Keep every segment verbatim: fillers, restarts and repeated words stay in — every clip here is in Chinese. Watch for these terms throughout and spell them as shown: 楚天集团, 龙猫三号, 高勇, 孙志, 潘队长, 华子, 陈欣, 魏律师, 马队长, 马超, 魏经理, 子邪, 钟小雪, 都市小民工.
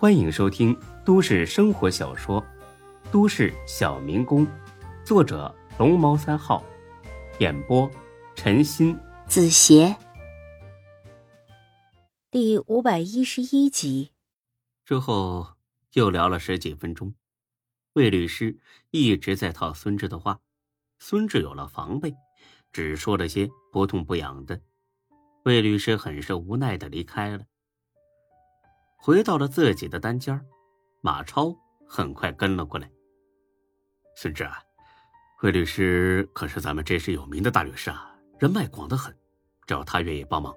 欢迎收听都市生活小说《都市小民工》，作者龙猫三号，演播陈欣，子邪，第五百一十一集。之后又聊了十几分钟，魏律师一直在套孙志的话，孙志有了防备，只说了些不痛不痒的。魏律师很是无奈的离开了。回到了自己的单间，马超很快跟了过来。孙志啊，魏律师可是咱们这市有名的大律师啊，人脉广得很，只要他愿意帮忙，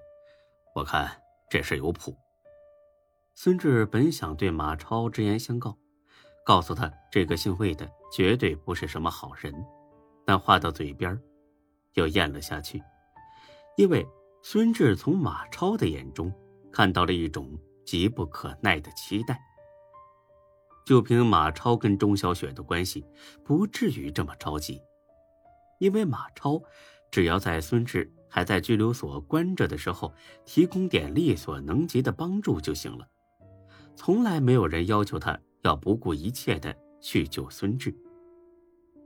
我看这事有谱。孙志本想对马超直言相告，告诉他这个姓魏的绝对不是什么好人，但话到嘴边又咽了下去，因为孙志从马超的眼中看到了一种急不可耐的期待。就凭马超跟钟小雪的关系，不至于这么着急，因为马超只要在孙志还在拘留所关着的时候提供点力所能及的帮助就行了，从来没有人要求他要不顾一切的去救孙志。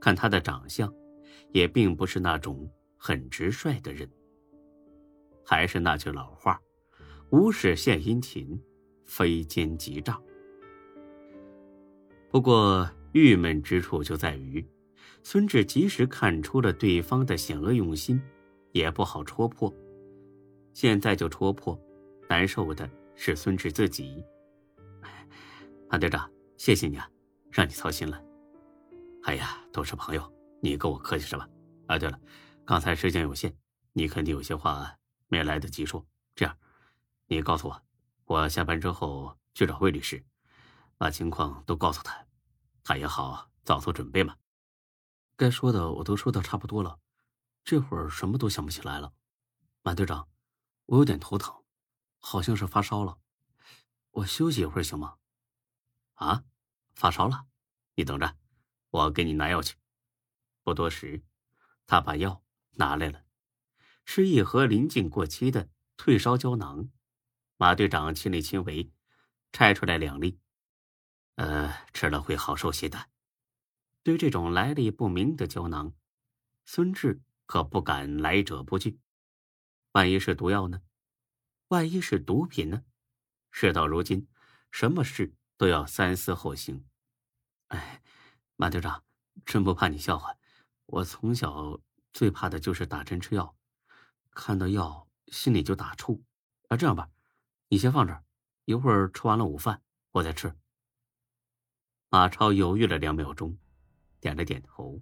看他的长相，也并不是那种很直率的人，还是那句老话，无事献殷勤，非奸即诈。不过郁闷之处就在于，孙志即使看出了对方的险恶用心，也不好戳破。现在就戳破，难受的是孙志自己。潘队长，谢谢你啊，让你操心了。哎呀，都是朋友，你跟我客气是吧？啊，对了，刚才时间有限，你肯定有些话没来得及说，这样你告诉我，我下班之后去找魏律师，把情况都告诉他，他也好早做准备嘛。该说的我都说的差不多了，这会儿什么都想不起来了。马队长，我有点头疼，好像是发烧了，我休息一会儿行吗？啊，发烧了？你等着，我给你拿药去。不多时，他把药拿来了，是一盒临近过期的退烧胶囊。马队长亲力亲为，拆出来两粒，呃，吃了会好受些的。对这种来历不明的胶囊，孙志可不敢来者不拒。万一是毒药呢？万一是毒品呢？事到如今，什么事都要三思后行。哎，马队长，真不怕你笑话，我从小最怕的就是打针吃药，看到药心里就打怵。啊，这样吧。你先放这儿，一会儿吃完了午饭我再吃。马超犹豫了两秒钟，点了点头。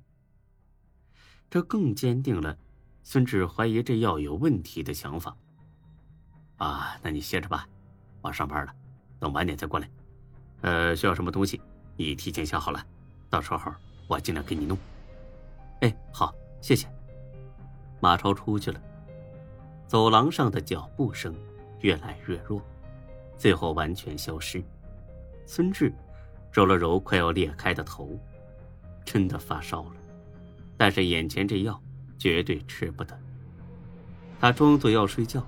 这更坚定了孙志怀疑这药有问题的想法。啊，那你歇着吧，我上班了，等晚点再过来。呃，需要什么东西，你提前想好了，到时候我尽量给你弄。哎，好，谢谢。马超出去了，走廊上的脚步声越来越弱，最后完全消失。孙志揉了揉快要裂开的头，真的发烧了，但是眼前这药绝对吃不得。他装作要睡觉，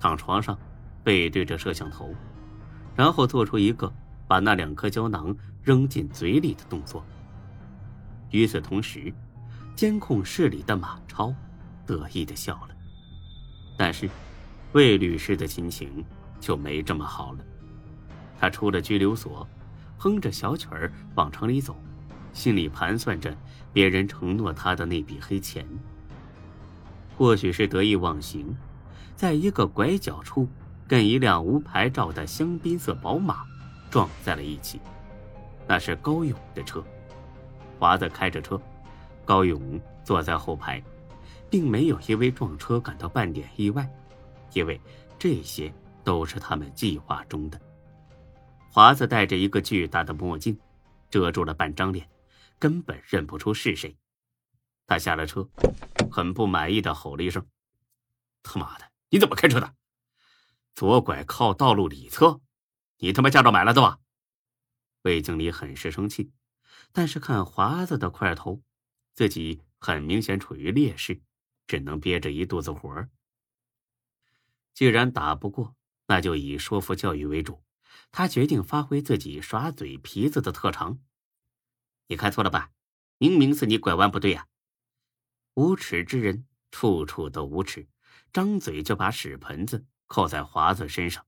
躺床上背对着摄像头，然后做出一个把那两颗胶囊扔进嘴里的动作。与此同时，监控室里的马超得意地笑了，但是魏律师的心情就没这么好了。他出了拘留所，哼着小曲儿往城里走，心里盘算着别人承诺他的那笔黑钱。或许是得意忘形，在一个拐角处跟一辆无牌照的香槟色宝马撞在了一起。那是高勇的车，华子开着车，高勇坐在后排，并没有因为撞车感到半点意外，因为这些都是他们计划中的。华子戴着一个巨大的墨镜，遮住了半张脸，根本认不出是谁。他下了车，很不满意的吼了一声：“他妈的，你怎么开车的？左拐靠道路里侧，你他妈驾照买了的吧？”魏经理很是生气，但是看华子的块头，自己很明显处于劣势，只能憋着一肚子火。既然打不过，那就以说服教育为主，他决定发挥自己耍嘴皮子的特长。你看错了吧？明明是你拐弯不对啊！无耻之人，处处都无耻，张嘴就把屎盆子扣在华子身上。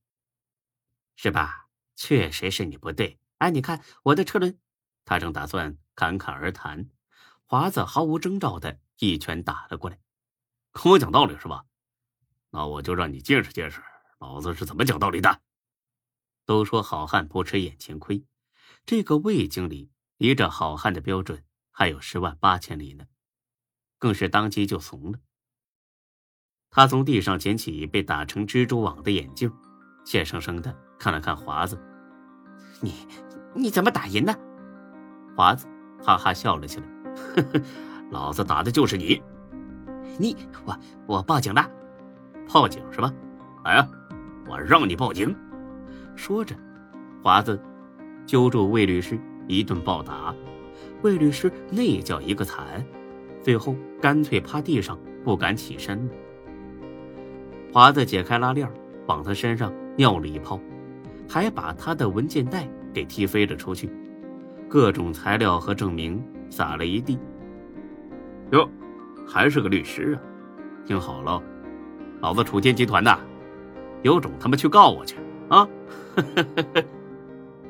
是吧？确实是你不对。哎，你看我的车轮。他正打算侃侃而谈，华子毫无征兆的一拳打了过来。跟我讲道理是吧？那我就让你见识见识老子是怎么讲道理的。都说好汉不吃眼前亏，这个魏经理离着好汉的标准还有十万八千里呢，更是当即就怂了。他从地上捡起被打成蜘蛛网的眼镜，怯生生的看了看华子。你你怎么打人呢？华子哈哈笑了起来，呵呵，老子打的就是你。你我我报警了。报警是吧？来啊，我让你报警。说着，华子揪住魏律师一顿暴打，魏律师那叫一个惨，最后干脆趴地上不敢起身了。华子解开拉链，往他身上尿了一泡，还把他的文件袋给踢飞了出去，各种材料和证明撒了一地。哟，还是个律师啊！听好了，老子楚天集团的，有种他妈去告我去啊！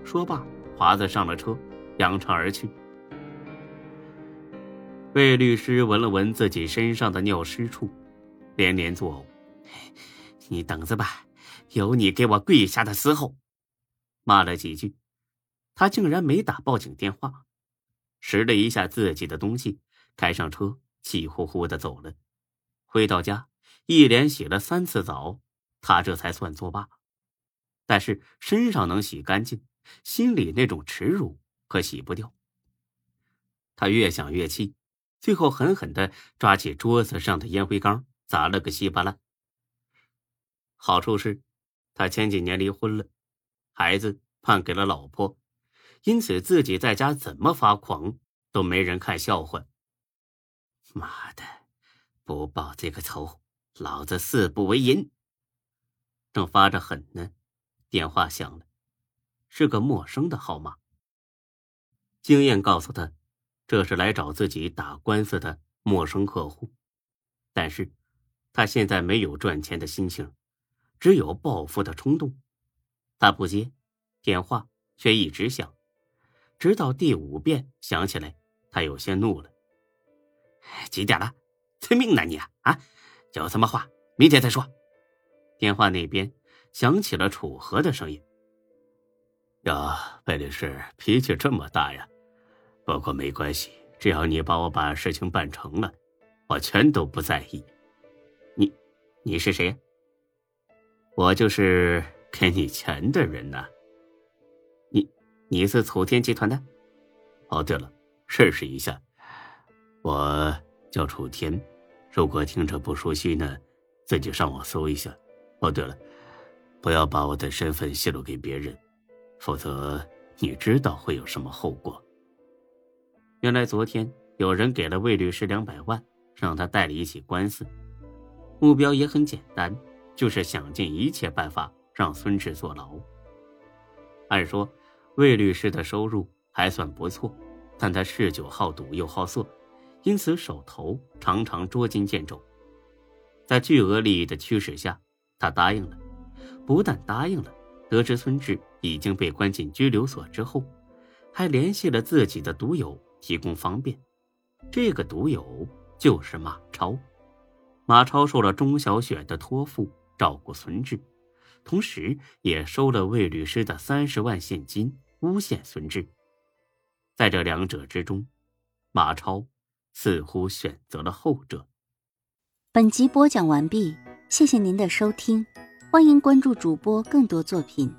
说罢，华子上了车，扬长而去。魏律师闻了闻自己身上的尿湿处，连连作呕：“你等着吧，有你给我跪下的时候！”骂了几句，他竟然没打报警电话，拾了一下自己的东西，开上车，气呼呼的走了。回到家，一连洗了三次澡，他这才算作罢。但是身上能洗干净，心里那种耻辱可洗不掉。他越想越气，最后狠狠地抓起桌子上的烟灰缸砸了个稀巴烂。好处是他前几年离婚了，孩子判给了老婆，因此自己在家怎么发狂都没人看笑话。妈的，不报这个仇，老子誓不为人。正发着狠呢，电话响了，是个陌生的号码。经验告诉他，这是来找自己打官司的陌生客户。但是他现在没有赚钱的心情，只有报复的冲动。他不接，电话却一直响，直到第五遍响起来，他有些怒了。几点了？催命呢你啊！啊，有什么话明天再说。电话那边响起了楚河的声音。哟，魏律师脾气这么大呀？不过没关系，只要你帮我把事情办成了，我全都不在意。你，你是谁？我就是给你钱的人呐。你，你是楚天集团的？哦，对了，认识一下，我叫楚天，如果听着不熟悉呢，自己上网搜一下。哦，对了，不要把我的身份泄露给别人，否则你知道会有什么后果。原来昨天有人给了魏律师两百万，让他代理一起官司，目标也很简单，就是想尽一切办法让孙志坐牢。按说魏律师的收入还算不错，但他嗜酒好赌又好色，因此手头常常捉襟见肘。在巨额利益的驱使下，他答应了。不但答应了，得知孙志已经被关进拘留所之后，还联系了自己的毒友提供方便。这个毒友就是马超。马超受了钟小雪的托付照顾孙志，同时也收了魏律师的三十万现金诬陷孙志。在这两者之中，马超似乎选择了后者。本集播讲完毕，谢谢您的收听，欢迎关注主播更多作品。